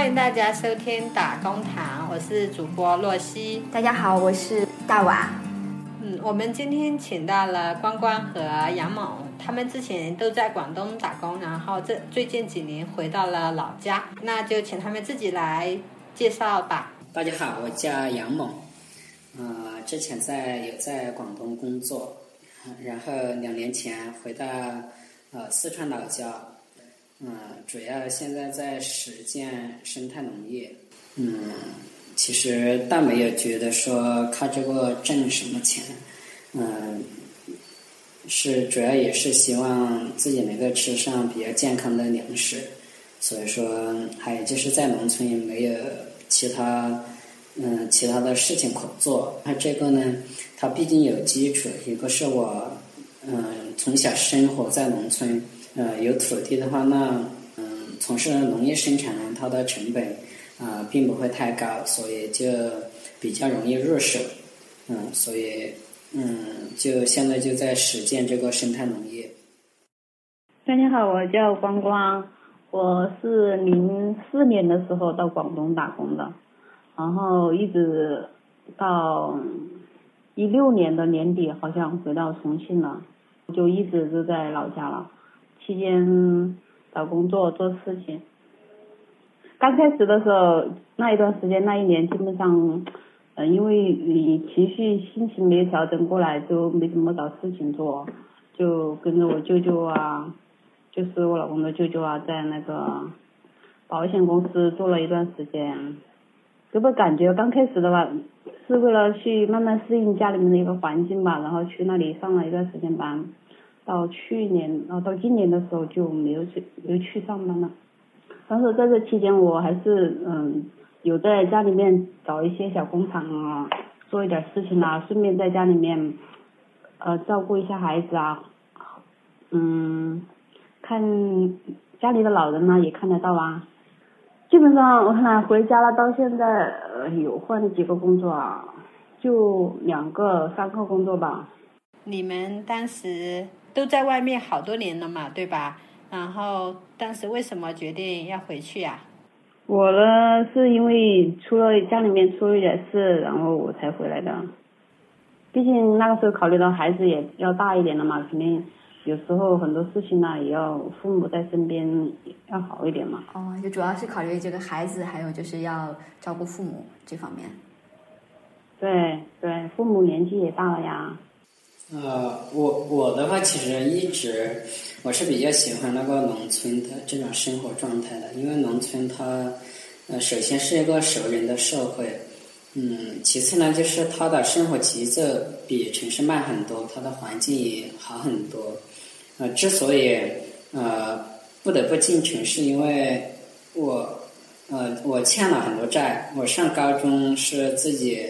欢迎大家收听打工堂，我是主播洛西。大家好，我是大娃。我们今天请到了关关和杨某，他们之前都在广东打工，然后最近几年回到了老家，那就请他们自己来介绍吧。大家好，我叫杨某，之前有在广东工作，然后2年前回到四川老家，主要现在在实践生态农业。其实倒没有觉得说靠这个挣什么钱，是主要也是希望自己能够吃上比较健康的粮食，所以说还有就是在农村也没有其他的事情可做。那这个呢，它毕竟有基础，一个是我从小生活在农村，有土地的话呢，从事农业生产它的成本并不会太高，所以就比较容易入手。所以就现在就在实践这个生态农业。大家好，我叫光光，我是2004年的时候到广东打工的，然后一直到2016年的年底，好像回到重庆了，就一直就在老家了。期间找工作做事情，刚开始的时候那一段时间那一年基本上，因为你情绪心情没调整过来，就没怎么找事情做，就跟着我舅舅啊，就是我老公的舅舅啊，在那个保险公司做了一段时间。有没有感觉刚开始的吧，是为了去慢慢适应家里面的一个环境吧，然后去那里上了一段时间班。到去年，到今年的时候就没有去上班了。但是在这期间，我还是有在家里面找一些小工厂啊，做一点事情啊，顺便在家里面照顾一下孩子啊，看家里的老人呢也看得到啊。基本上我看回家了，到现在有换了几个工作啊，就2个3个工作吧。你们当时都在外面好多年了嘛，对吧？然后当时为什么决定要回去呀？我呢是因为出了家里面出了一点事，然后我才回来的。毕竟那个时候考虑到孩子也要大一点了嘛，肯定有时候很多事情呢也要父母在身边要好一点嘛。就主要是考虑这个孩子，还有就是要照顾父母这方面。对，父母年纪也大了呀。我的话其实一直我是比较喜欢那个农村的这种生活状态的，因为农村它首先是一个熟人的社会，其次呢就是它的生活节奏比城市慢很多，它的环境也好很多。之所以不得不进城市，因为我欠了很多债，我上高中是自己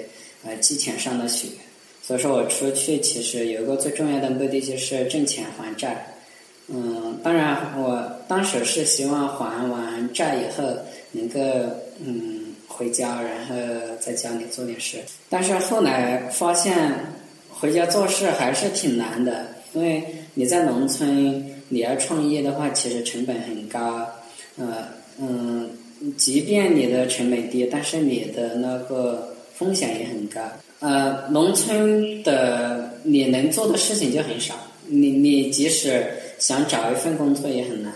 寄钱上的学，所以说我出去其实有一个最重要的目的就是挣钱还债。当然我当时是希望还完债以后能够回家，然后在家里做点事。但是后来发现回家做事还是挺难的，因为你在农村你要创业的话其实成本很高。即便你的成本低，但是你的那个风险也很高。农村的你能做的事情就很少，你即使想找一份工作也很难。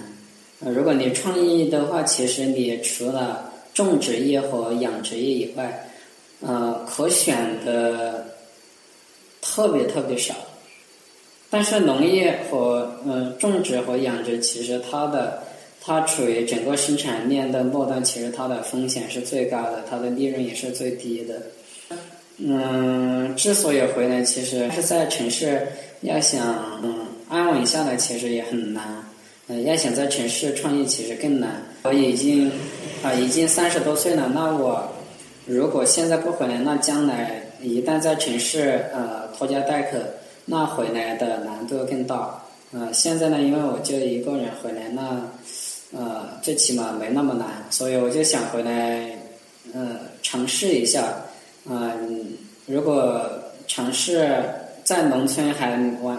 如果你创业的话，其实你除了种植业和养殖业以外，可选的特别特别少。但是农业和种植和养殖，其实它处于整个生产链的末端，其实它的风险是最高的，它的利润也是最低的。之所以回来，其实是在城市要想安稳下来其实也很难，要想在城市创业其实更难。我已经30多岁了，那我如果现在不回来，那将来一旦在城市拖家带口，那回来的难度更大。现在呢，因为我就一个人回来，那最起码没那么难，所以我就想回来尝试一下。如果尝试在农村还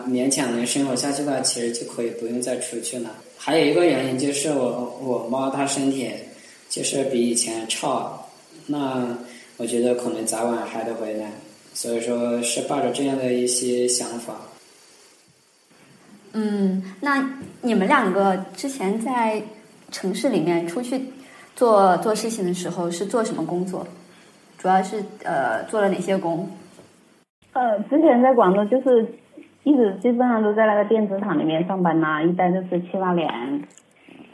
勉强能生活下去的话，其实就可以不用再出去了。还有一个原因就是我妈她身体就是比以前差，那我觉得可能早晚还得回来，所以说是抱着这样的一些想法。嗯，那你们两个之前在城市里面出去做事情的时候是做什么工作？主要是做了哪些工？之前在广州就是一直基本上都在那个电子厂里面上班嘛，一待就是7、8年。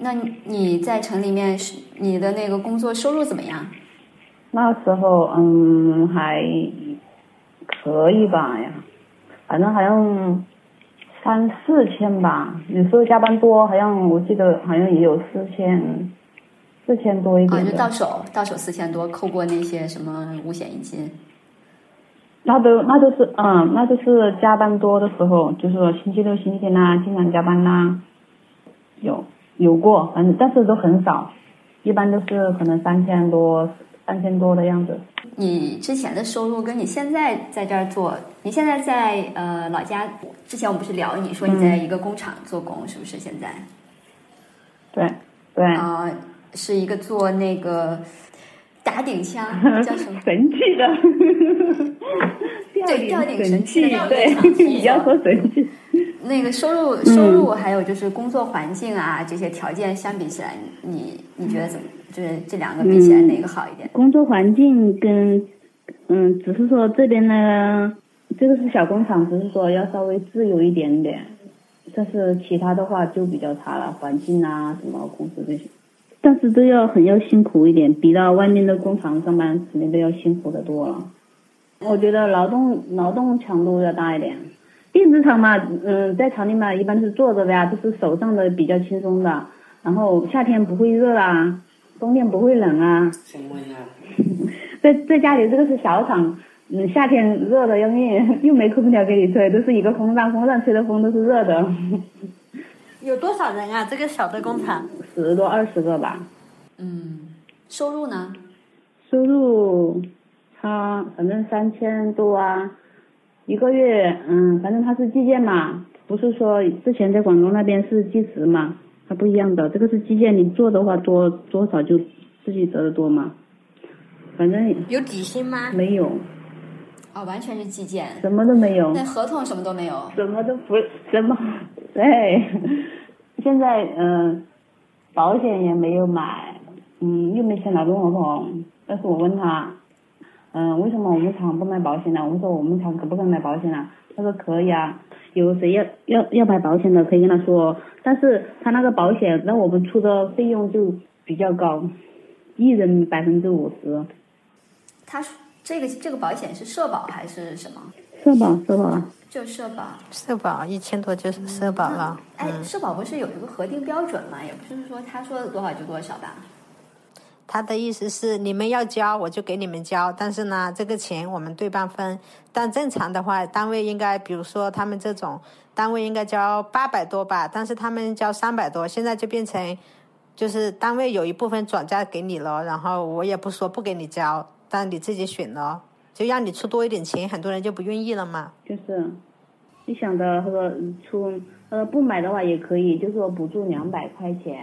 那你在城里面你的那个工作收入怎么样？那时候还可以吧呀，反正好像3、4千吧，有时候加班多，好像我记得好像也有4千多一点。就到手4千多，扣过那些什么五险一金。那就是加班多的时候，就是星期六、星期天呐、经常加班呐、有过，反正但是都很少，一般都是可能3千多的样子。你之前的收入跟你现在在这儿做，你现在在老家，之前我们不是聊你说你在一个工厂做工，是不是现在？对。啊、是一个做那个打顶枪叫什么神器的对，吊顶神器，对，你要说神器。那个收入还有就是工作环境啊这些条件相比起来，你觉得怎么？就是这两个比起来哪个好一点？工作环境跟只是说这边呢，这个是小工厂，只是说要稍微自由一点点，但是其他的话就比较差了，环境啊什么工资这些。但是都要辛苦一点，比到外面的工厂上班肯定都要辛苦的多了。我觉得劳动强度要大一点。电子厂嘛，在厂里嘛一般是坐着的呀，就是手上的比较轻松的。然后夏天不会热啦，冬天不会冷啊。在家里这个是小厂，夏天热的要命，又没空调给你吹，都是一个风扇吹的风都是热的。有多少人啊？这个小的工厂10多20个吧。收入呢？收入他反正3千多啊，一个月。反正他是计件嘛，不是说之前在广东那边是计时嘛，它不一样的。这个是计件，你做的话多少就自己得的多嘛。反正有底薪吗？没有。完全是计件，什么都没有。那合同什么都没有？什么都不什么。对，现在保险也没有买，又没签劳动合同。但是我问他，为什么我们厂不买保险呢？我说我们厂可不可以买保险呢？他说可以啊，有谁要买保险的可以跟他说，但是他那个保险那我们出的费用就比较高，一人50%。他说这个保险是社保还是什么？社保。就社保1000多就是社保了。社保不是有一个核定标准吗？也不是说他说多少就多少吧。他的意思是你们要交我就给你们交，但是呢这个钱我们对半分。但正常的话单位应该，比如说他们这种单位应该交800多吧，但是他们交300多，现在就变成就是单位有一部分转嫁给你了，然后我也不说不给你交，但你自己选了，就让你出多一点钱，很多人就不愿意了嘛。就是你想的和出不买的话也可以，就是说补助200块钱。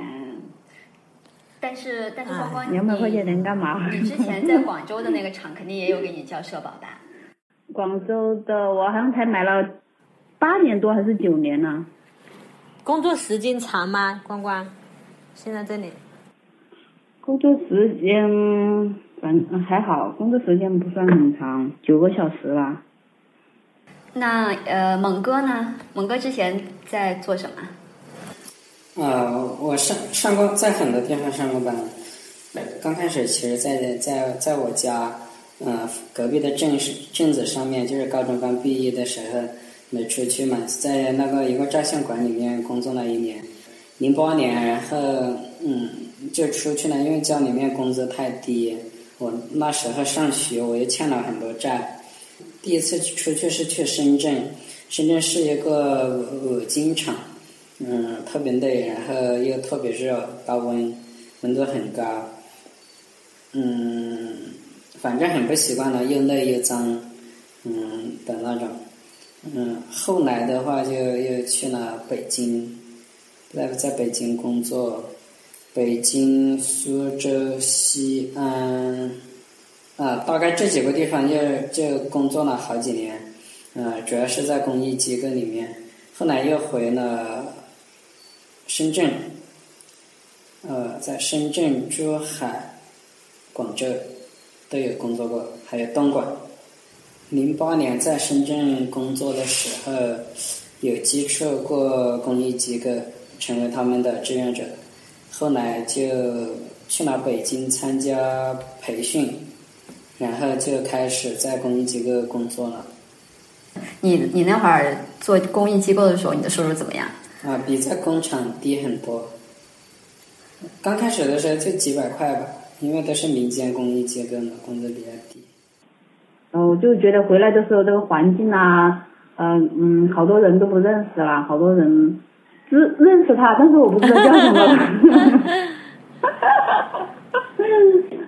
但是包括200块钱能干嘛？你之前在广州的那个厂肯定也有给你交社保吧？广州的我好像才买了8年多还是9年呢。工作时间长吗？关关，现在这里工作时间反正还好，工作时间不算很长，9个小时吧。那猛哥呢？猛哥之前在做什么？我上过，在很多地方上过班。刚开始其实在我家，隔壁的镇子上面，就是高中刚毕业的时候没出去嘛，在那个一个照相馆里面工作了1年，08年，然后就出去了，因为家里面工资太低，我那时候上学我又欠了很多债。第一次出去是去深圳是一个金厂。特别累，然后又特别热，高温度很高。反正很不习惯了，又累又脏，的那种。后来的话就又去了北京，在北京工作，北京、苏州、西安啊，大概这几个地方就工作了好几年，主要是在公益机构里面，后来又回了深圳，在深圳、珠海、广州都有工作过，还有东莞。08年在深圳工作的时候，有接触过公益机构，成为他们的志愿者，后来就去了北京参加培训，然后就开始在公益机构工作了。你那会儿做公益机构的时候，你的收入怎么样？啊，比在工厂低很多。刚开始的时候就几百块吧，因为都是民间公益机构嘛，工资比较低。我就觉得回来的时候这个环境啊，好多人都不认识了，好多人只认识他，但是我不知道叫什么。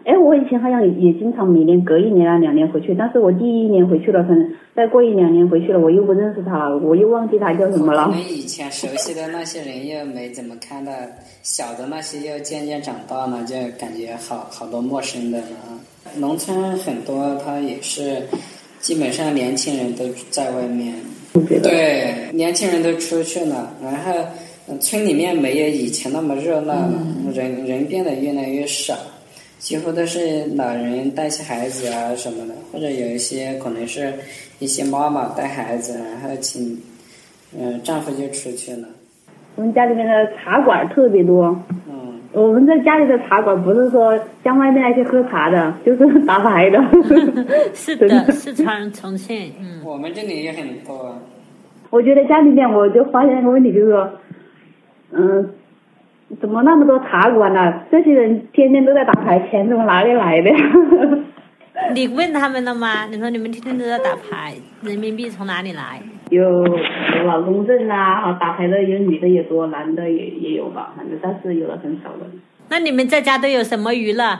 哎，我以前好像也经常每年隔一年啊2年回去，但是我第一年回去了，可能再过1-2年回去了，我又不认识他了，我又忘记他叫什么了。我们以前熟悉的那些人又没怎么看到，小的那些又渐渐长大了，就感觉好多陌生的了。农村很多他也是，基本上年轻人都在外面，对，年轻人都出去了，然后村里面没有以前那么热闹了，人变得越来越少，几乎都是老人带些孩子啊什么的，或者有一些可能是一些妈妈带孩子，然后请丈夫就出去了。我们家里面的茶馆特别多，我们在家里的茶馆不是说像外面那些喝茶的，就是打牌的。是的，是重庆，我们这里也很多。我觉得家里面我就发现一个问题，就是说，怎么那么多茶馆呢？这些人天天都在打牌，钱从哪里来的？你问他们了吗？你说你们天天都在打牌，人民币从哪里来？有老公证啊，打牌的有女的也多，男的也有吧，反正但是有的很少的。那你们在家都有什么娱乐？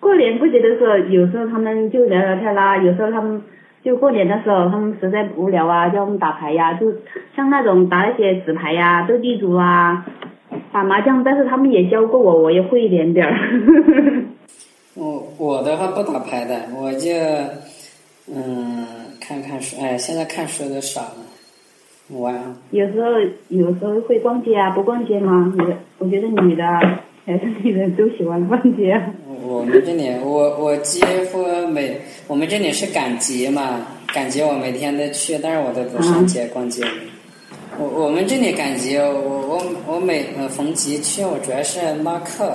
过年过节的时候，有时候他们就聊聊天啦，有时候他们就过年的时候他们实在无聊啊，叫他们打牌呀，就像那种打一些纸牌呀、斗地主啊、打麻将，但是他们也教过我，我也会一点点儿。我的话不打牌的，我就看书，哎，现在看书都少了。有时候会逛街啊，不逛街吗？我觉得女的还是女人都喜欢逛街。我们这里我几乎每，我们这里是赶集嘛，赶集我每天都去，但是我都不上街逛街。我们这里赶集，我每逢集去，我主要是拉客。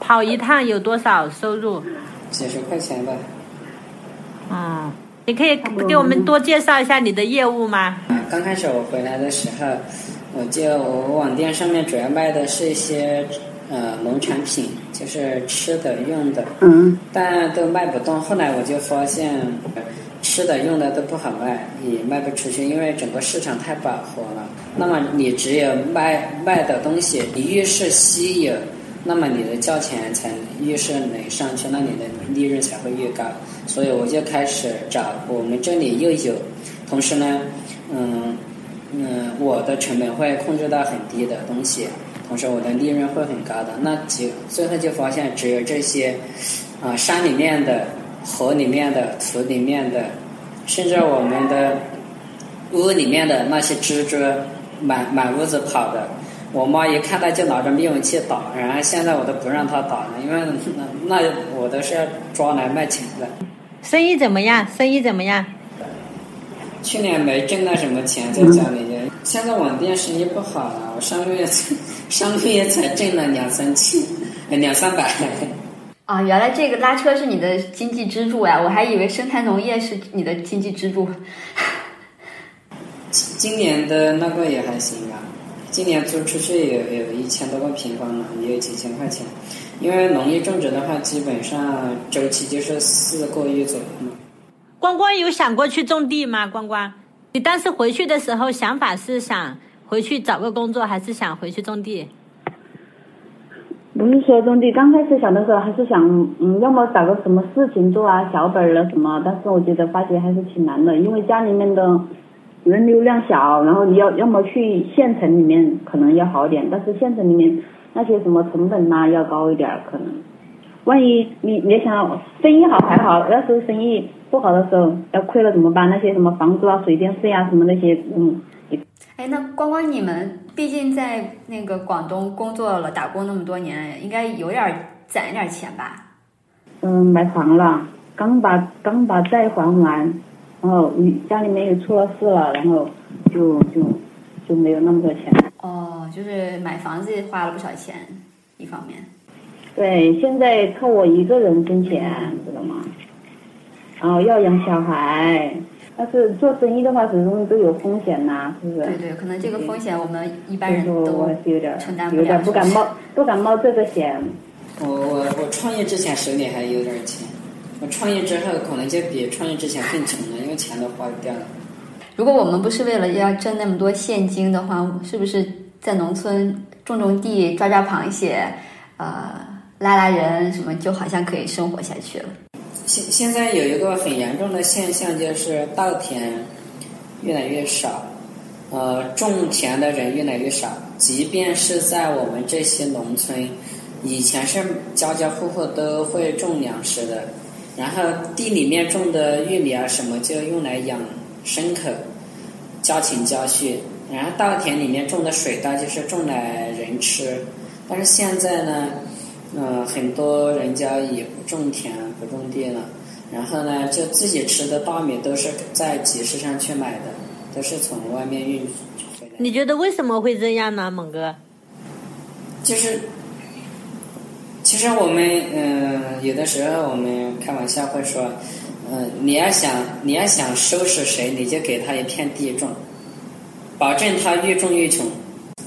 跑一趟有多少收入？70块钱吧。你可以给我们多介绍一下你的业务吗？刚开始我回来的时候，我网店上面主要卖的是一些农产品，就是吃的用的，但都卖不动。后来我就发现吃的用的都不好卖，也卖不出去，因为整个市场太饱和了。那么你只有卖的东西，你越是稀有，那么你的价钱才越是能上去，那你的利润才会越高。所以我就开始找我们这里又有，同时呢，我的成本会控制到很低的东西，同时我的利润会很高的。那最后就发现只有这些，山里面的、河里面的、土里面的，甚至我们的屋里面的那些蜘蛛，满屋子跑的。我妈一看到就拿着灭蚊器打，然后现在我都不让她打了，因为那我都是要抓来卖钱的。生意怎么样？去年没挣到什么钱，在家里面。现在网店生意不好了，我上个月才挣了200-300。原来这个拉车是你的经济支柱呀，我还以为生态农业是你的经济支柱。今年的那个也还行啊。今年租出去有1000多个平方了，也有7000块钱。因为农业种植的话，基本上周期就是4个月左右嘛。光光有想过去种地吗？光光，你当时回去的时候想法是想回去找个工作，还是想回去种地？不是说种地，刚开始想的时候还是想，要么找个什么事情做啊，小本了什么。但是我觉得发觉还是挺难的，因为家里面的人流量小，然后你要么去县城里面可能要好点，但是县城里面那些什么成本呐、要高一点可能。万一你想生意好还好，要是生意不好的时候要亏了怎么办？那些什么房租啊、水电费啊什么那些，哎，那光光你们毕竟在那个广东工作了、打工那么多年，应该有点攒一点钱吧？买房了，刚把债还完，然后家里面也出了事了，然后就没有那么多钱。哦，就是买房子花了不少钱，一方面。对，现在靠我一个人挣钱，知道吗？然后要养小孩，但是做生意的话，始终都有风险呐，是不是？对对，可能这个风险我们一般人都承担不了，有点不敢冒这个险。我创业之前手里还有点钱，我创业之后可能就比创业之前更穷了，因为钱都花掉了。如果我们不是为了要挣那么多现金的话，是不是在农村种地、抓螃蟹，拉人什么，就好像可以生活下去了？现在有一个很严重的现象，就是稻田越来越少，种田的人越来越少。即便是在我们这些农村，以前是家户户都会种粮食的，然后地里面种的玉米啊什么就用来养牲口、家禽家畜，然后稻田里面种的水稻就是种来人吃。但是现在呢，很多人家也不种田不种地了，然后呢就自己吃的大米都是在集市上去买的，都是从外面运回来。你觉得为什么会这样呢，猛哥？就是其实我们有的时候我们开玩笑会说，你要想收拾谁，你就给他一片地种，保证他越种越穷。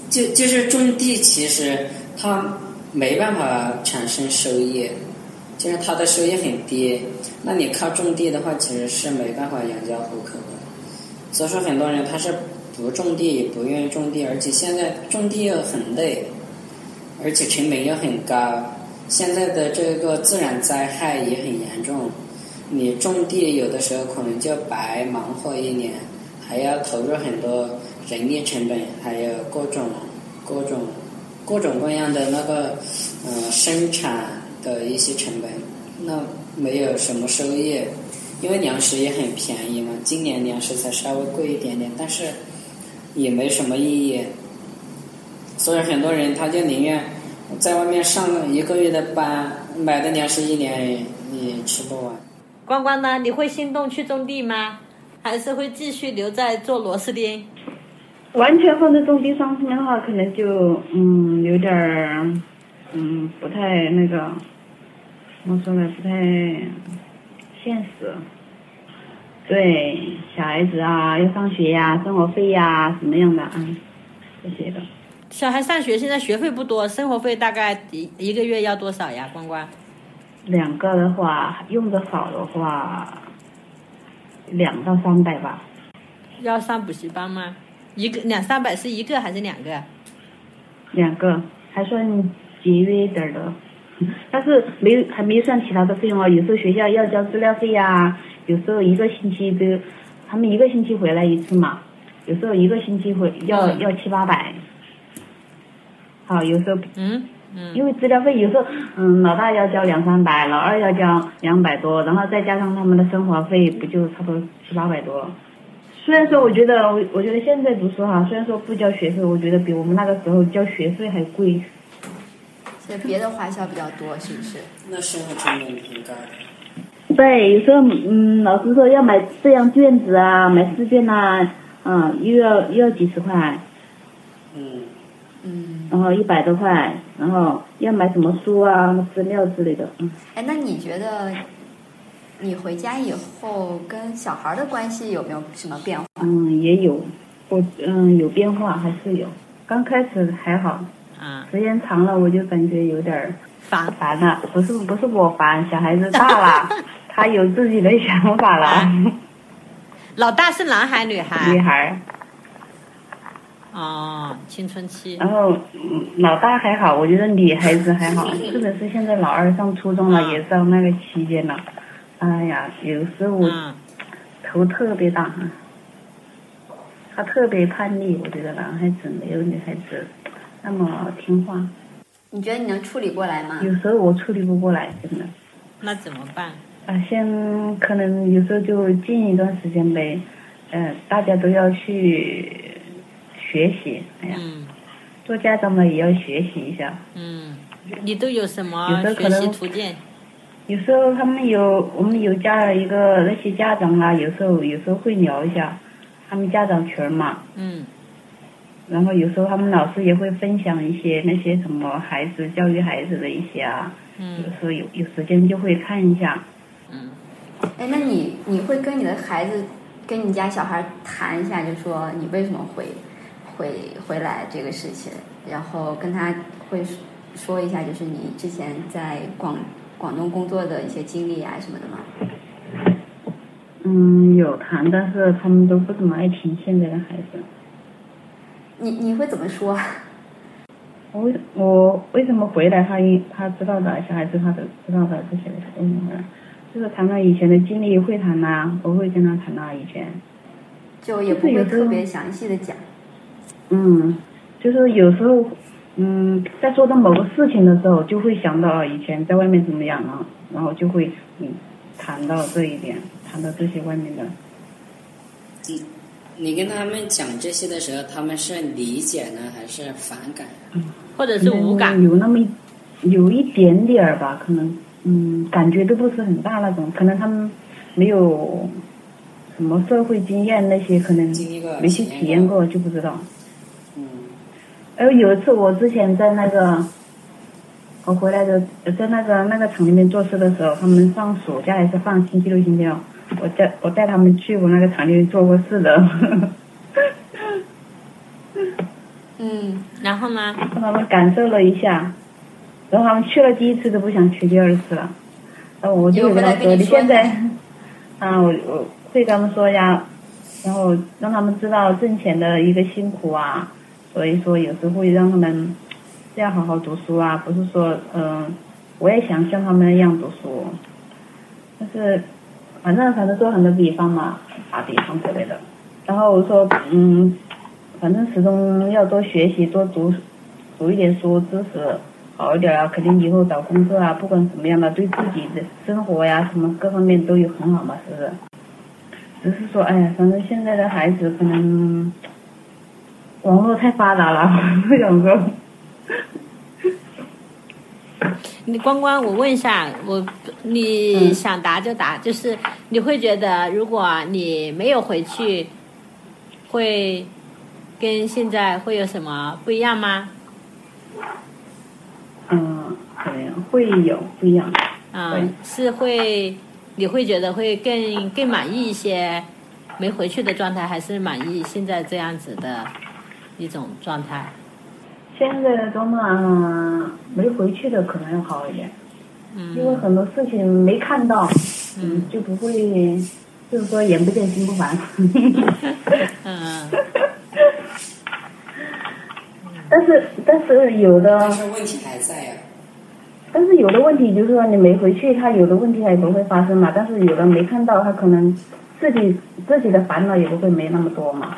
就是种地其实他没办法产生收益，就是他的收益很低，那你靠种地的话其实是没办法养家糊口的。所以说很多人他是不种地，也不愿意种地，而且现在种地又很累，而且成本又很高，现在的这个自然灾害也很严重，你种地有的时候可能就白忙活一年，还要投入很多人力成本，还有各种各样的那个生产的一些成本，那没有什么收益。因为粮食也很便宜嘛，今年粮食才稍微贵一点点，但是也没什么意义。所以很多人他就宁愿在外面上一个月的班，买的粮食一年也吃不完。光光呢，你会心动去种地吗？还是会继续留在做螺丝钉？完全放在种地上面的话，可能就有点不太那个，怎么说呢，不太现实。对，小孩子啊，要上学呀、生活费呀、什么样的啊，这些的。小孩上学现在学费不多，生活费大概一个月要多少呀？关关，两个的话，用的少的话，200到300吧。要上补习班吗？200-300是一个还是两个？两个，还算节约一点的，但是还没算其他的费用啊。有时候学校要交资料费啊，有时候一个星期都，他们一个星期回来一次嘛，有时候一个星期要700-800。好，有时候因为资料费有时候老大要交200-300，老二要交200多，然后再加上他们的生活费，不就差不多700-800多。虽然说我觉得现在读书哈，虽然说不交学费，我觉得比我们那个时候交学费还贵。所以别的花销比较多，是不是？那生活成本挺高的。对，有时候老师说要买这样卷子啊，买试卷呐，又要几十块。然后100多块，然后要买什么书啊、资料之类的。哎，那你觉得你回家以后跟小孩的关系有没有什么变化？也有，我有变化还是有。刚开始还好，时间长了我就感觉有点烦了。不是我烦，小孩子大了，他有自己的想法了。老大是男孩女孩？女孩。哦，青春期。然后老大还好，我觉得女孩子还好，特别是现在老二上初中了，也上那个期间了，哎呀，有时候头特别大，他特别叛逆，我觉得男孩子没有女孩子那么听话。你觉得你能处理过来吗？有时候我处理不过来，真的。那怎么办？啊，先可能有时候就静一段时间呗。大家都要去学习，哎呀，做家长们也要学习一下。你都有什么学习途径？有时候他们有，我们有加了一个那些家长啊，有时候会聊一下，他们家长群嘛。然后有时候他们老师也会分享一些那些什么孩子教育孩子的一些啊。有时候有时间就会看一下。哎，那你会跟你的孩子，跟你家小孩谈一下，就说你为什么回来这个事情，然后跟他会说一下，就是你之前在广东工作的一些经历啊什么的吗？有谈，但是他们都不怎么爱听现在的孩子。你会怎么说？我为什么回来？他知道的，小孩子他都知道的这些东西。就是谈到以前的经历会谈啊，我会跟他谈到以前，就也不会特别详细的讲。就是有时候，在说到某个事情的时候，就会想到以前在外面怎么样啊，然后就会谈到这一点，谈到这些外面的。你跟他们讲这些的时候，他们是理解呢，还是反感？或者是无感？有那么有一点点吧，可能。感觉都不是很大那种，可能他们没有什么社会经验那些，可能没去体验过就不知道。而有一次我之前在那个，我回来的，在那个厂里面做事的时候，他们放暑假还是放星期六、星期天，我带他们去我那个厂里面做过事的。然后呢？让他们感受了一下。然后他们去了第一次都不想去第二次了，然后我就跟他说：“你现在，我会跟他们说呀，然后让他们知道挣钱的一个辛苦啊，所以说有时候会让他们这样好好读书啊，不是说我也想像他们那样读书，但是反正做很多比方嘛，打比方之类的。然后我说反正始终要多学习，多读一点书，知识。”好一点啊，肯定以后找工作啊，不管怎么样的，对自己的生活呀，什么各方面都有很好嘛，是不是？只是说，哎呀，反正现在的孩子可能网络太发达了，不想说。你光光，我问一下，你想答就答，就是你会觉得，如果你没有回去，会跟现在会有什么不一样吗？可能会有不一样是会，你会觉得会更满意一些没回去的状态，还是满意现在这样子的一种状态？现在的状态没回去的可能要好一点，因为很多事情没看到，就不会，就是说眼不见心不烦。但是有的，但是问题还在呀。但是有的问题就是说你没回去，他有的问题还不会发生嘛。但是有的没看到，他可能自己的烦恼也不会没那么多嘛。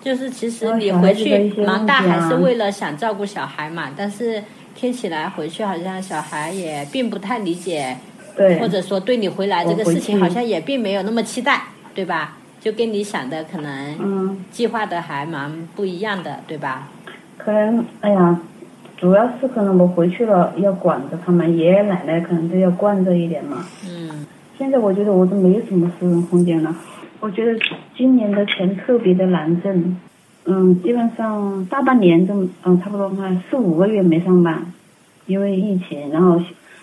就是其实你回去忙大还是为了想照顾小孩嘛，但是听起来回去好像小孩也并不太理解，对，或者说对你回来这个事情好像也并没有那么期待，对吧？就跟你想的可能计划的还蛮不一样的，对吧？可能哎呀，主要是可能我回去了要管着他们，爷爷奶奶可能都要惯着一点嘛。现在我觉得我都没有什么私人空间了，我觉得今年的钱特别的难挣，基本上大半年挣，差不多4-5个月没上班，因为疫情，然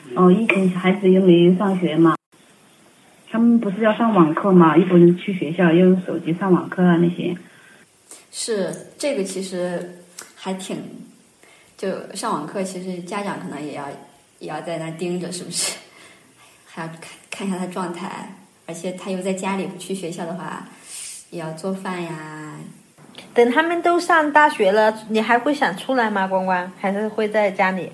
后疫情孩子又没上学嘛。他们不是要上网课嘛？一会儿去学校，又用手机上网课啊，那些。是这个，其实还挺，就上网课，其实家长可能也要在那盯着，是不是？还要看一下他状态，而且他又在家里不去学校的话，也要做饭呀。等他们都上大学了，你还会想出来吗？关关还是会在家里？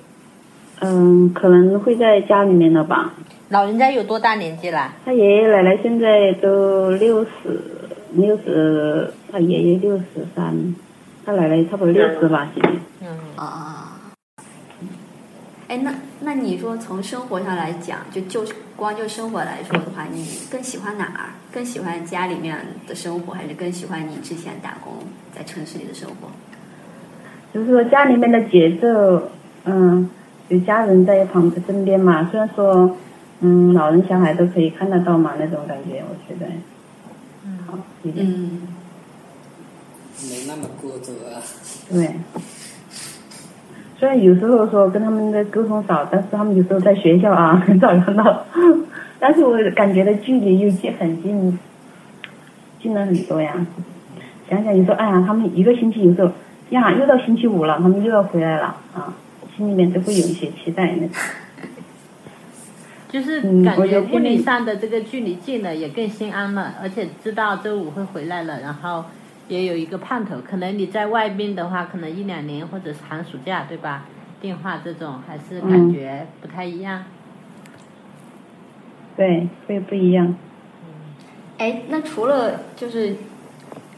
可能会在家里面了吧。老人家有多大年纪了？他爷爷奶奶现在都六十，他爷爷63，他奶奶差不多60吧，现在。哎，那你说从生活上来讲，就光就生活来说的话，你更喜欢哪儿？更喜欢家里面的生活，还是更喜欢你之前打工在城市里的生活？就是说家里面的节奏，有家人在旁边身边嘛，虽然说，老人小孩都可以看得到嘛，那种感觉，我觉得，好一点，没那么孤独啊。对。虽然有时候说跟他们的沟通少，但是他们有时候在学校啊很少看到，但是我感觉的距离又很近，近了很多呀。想想有时候，哎呀，他们一个星期有时候呀，又到星期五了，他们又要回来了啊，心里面都会有一些期待那种。就是感觉物理上的这个距离近了，也更心安了，而且知道周五会回来了，然后。也有一个盼头，可能你在外边的话，可能一两年或者是寒暑假，对吧？电话这种还是感觉不太一样。对，会不一样。哎，那除了就是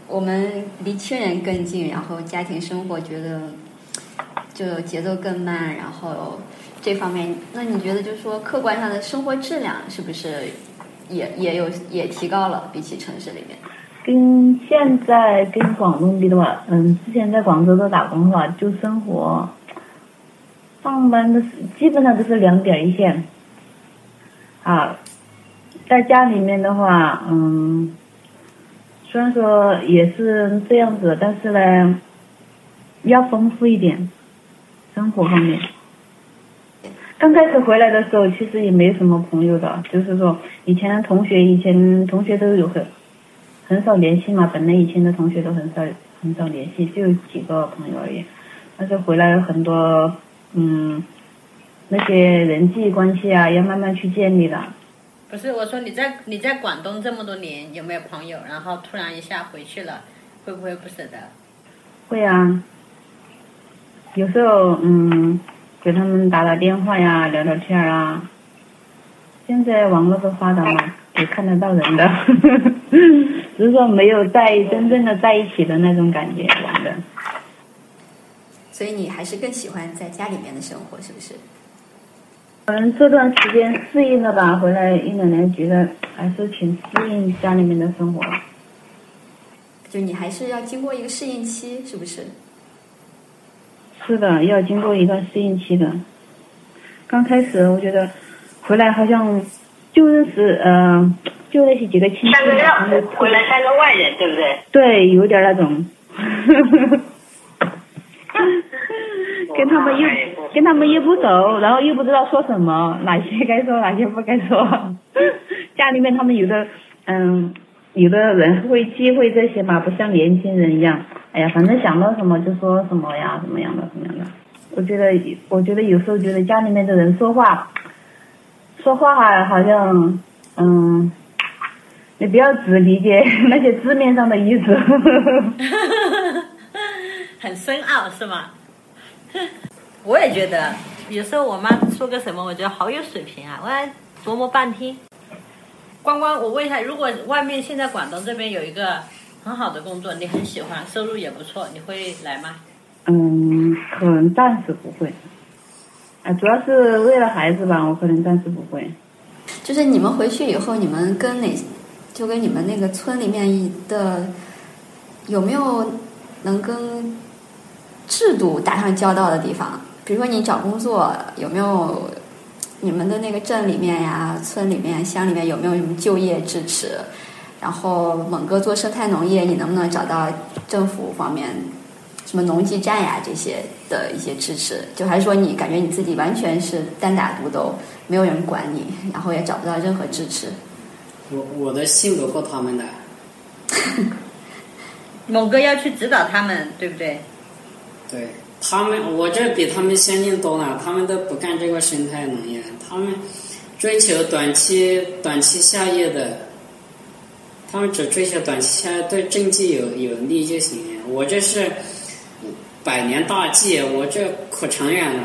我们离亲人更近，然后家庭生活觉得就节奏更慢，然后这方面，那你觉得就是说客观上的生活质量是不是也提高了，比起城市里面？跟现在跟广东比的话，之前在广州都打工的话，就生活、上班的基本上都是两点一线。啊，在家里面的话，虽然说也是这样子，但是呢，要丰富一点，生活方面。刚开始回来的时候，其实也没什么朋友的，就是说以前同学都有很少联系嘛，本来以前的同学都很少联系，就有几个朋友而已。但是回来很多，那些人际关系啊，要慢慢去建立了。不是，我说你在广东这么多年，有没有朋友？然后突然一下回去了，会不会不舍得？会啊，有时候给他们打电话呀，聊聊天啊。现在网络都发达了。也看得到人的，只是说没有在真正的在一起的那种感觉玩的。所以你还是更喜欢在家里面的生活，是不是？这段时间适应了吧，回来一两年觉得还是挺适应家里面的生活。就你还是要经过一个适应期，是不是？是的，要经过一段适应期的。刚开始我觉得回来好像。就认识就那些几个亲戚，回来像个外人，对不对？对，有点那种，跟他们又不熟，然后又不知道说什么，哪些该说，哪些不该说。家里面他们有的有的人会忌讳这些嘛，不像年轻人一样，哎呀，反正想到什么就说什么呀，怎么样的。我觉得有时候觉得家里面的人说话好像，你不要只理解那些字面上的意思，很深奥是吗？我也觉得，有时候我妈说个什么，我觉得好有水平啊，我还琢磨半天。光光，我问一下，如果外面现在广东这边有一个很好的工作，你很喜欢，收入也不错，你会来吗？可能暂时不会。主要是为了孩子吧，我可能暂时不会。就是你们回去以后，你们跟你们那个村里面的有没有能跟制度打上交道的地方？比如说你找工作，有没有你们的那个镇里面呀、村里面、乡里面有没有什么就业支持？然后猛哥做生态农业，你能不能找到政府方面？什么农技站呀，这些的一些支持，就还是说你感觉你自己完全是单打独斗，没有人管你，然后也找不到任何支持。我的性格够他们的，猛哥要去指导他们，对不对？对他们，我这比他们先进多了，他们都不干这个生态农业，他们追求短期效益的，他们只追求短期效益，对经济有利就行了。我这是。百年大计，我这可长远了。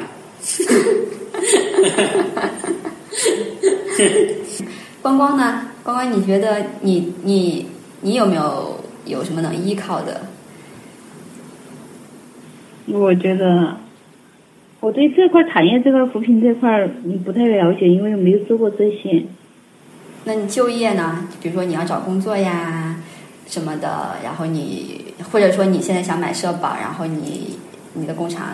光光呢？光光，你觉得你有没有什么能依靠的？我觉得我对这块产业这块扶贫这块不太了解，因为我没有做过这些。那你就业呢？比如说你要找工作呀什么的，然后你或者说你现在想买社保，然后你的工厂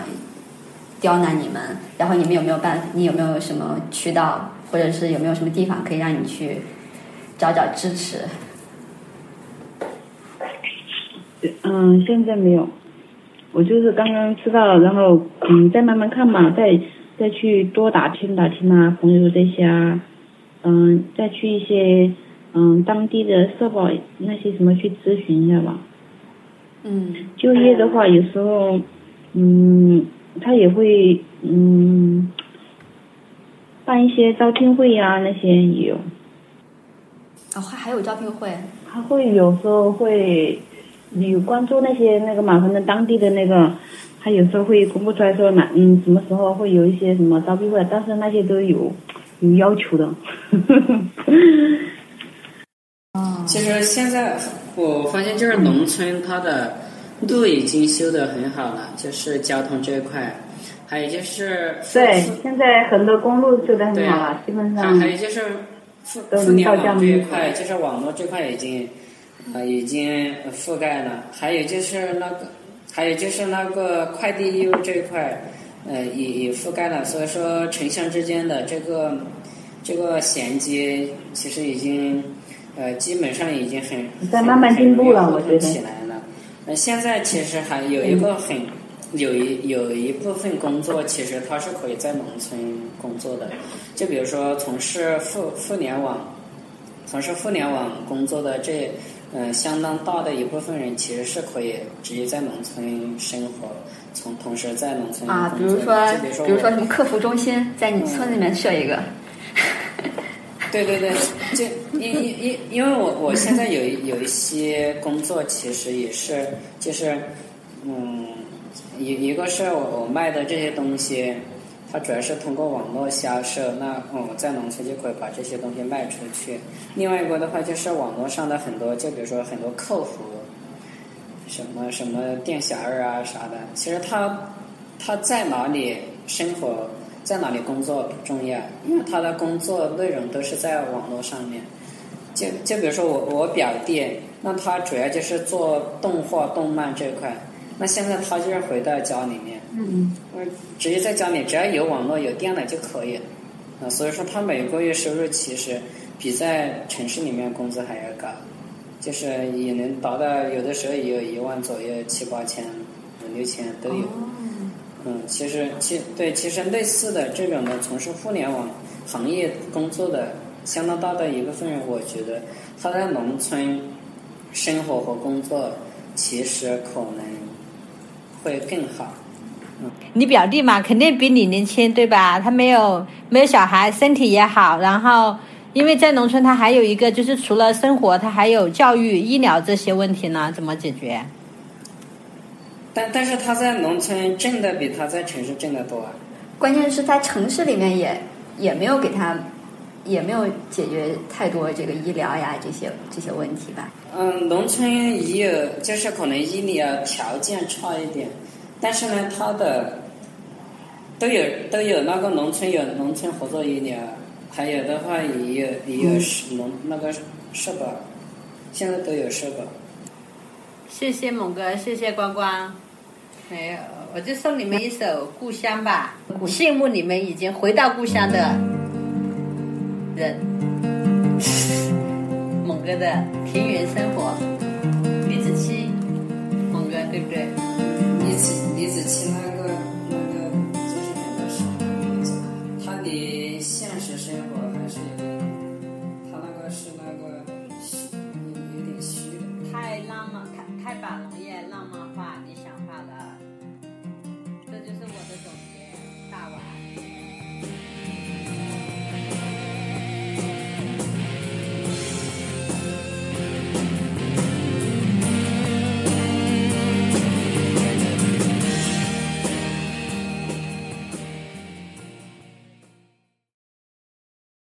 刁难你们，然后你们有没有办法？你有没有什么渠道，或者是有没有什么地方可以让你去找支持？现在没有，我就是刚刚知道了，然后再慢慢看吧，再去多打听啊，朋友这些啊，再去一些当地的社保那些什么去咨询一下吧。就业的话，有时候他也会办一些招聘会呀、那些也有。还有招聘会？还会有时候会。你关注那些那个马蜂的当地的那个，他有时候会公布出来说什么时候会有一些什么招聘会，但是那些都有要求的。其实现在我发现就是农村它的路已经修得很好了，就是交通这一块，还有就是对现在很多公路修得很好了，基本上还有就是互联网这一块，就是网络这块已经覆盖了，还有就是那个快递业务这一块，也覆盖了，所以说城乡之间的这个衔接，其实已经基本上已经在慢慢进步了，我觉得起来了。现在其实还有一个有一部分工作，其实它是可以在农村工作的，就比如说从事互联网工作的相当大的一部分人其实是可以直接在农村生活，同时在农村工作。比如说什么客服中心，在你村里面设一个。对，就因为我现在有一些工作，其实也是就是一个是我卖的这些东西。它主要是通过网络销售，那我在农村就可以把这些东西卖出去。另外一个的话就是网络上的很多，就比如说很多客服，什么店小二啊啥的，其实他在哪里生活，在哪里工作不重要，因为他的工作内容都是在网络上面。就比如说我表弟，那他主要就是做动画动漫这块。那现在他就是回到家里面，直接在家里只要有网络有电脑就可以，所以说他每个月收入其实比在城市里面工资还要高，就是也能达到有的时候也有1万左右，7、8千、5、6千都有。其实类似的这种的从事互联网行业工作的相当大的一部分人，我觉得他在农村生活和工作其实可能会更好。你表弟嘛，肯定比你年轻，对吧？他没有小孩，身体也好。然后，因为在农村，他还有一个就是除了生活，他还有教育、医疗这些问题呢，怎么解决？但是他在农村挣的比他在城市挣的多。关键是在城市里面也没有给他，也没有解决太多这个医疗呀这些问题吧。农村也有，就是可能医疗条件差一点，但是呢，它的都有那个农村有农村合作医疗，还有的话也有那个社保，现在都有社保。谢谢猛哥，谢谢光光。没有，我就送你们一首《故乡》吧，羡慕你们已经回到故乡的。猛哥的田园生活，李子柒，猛哥对不对？李子柒那个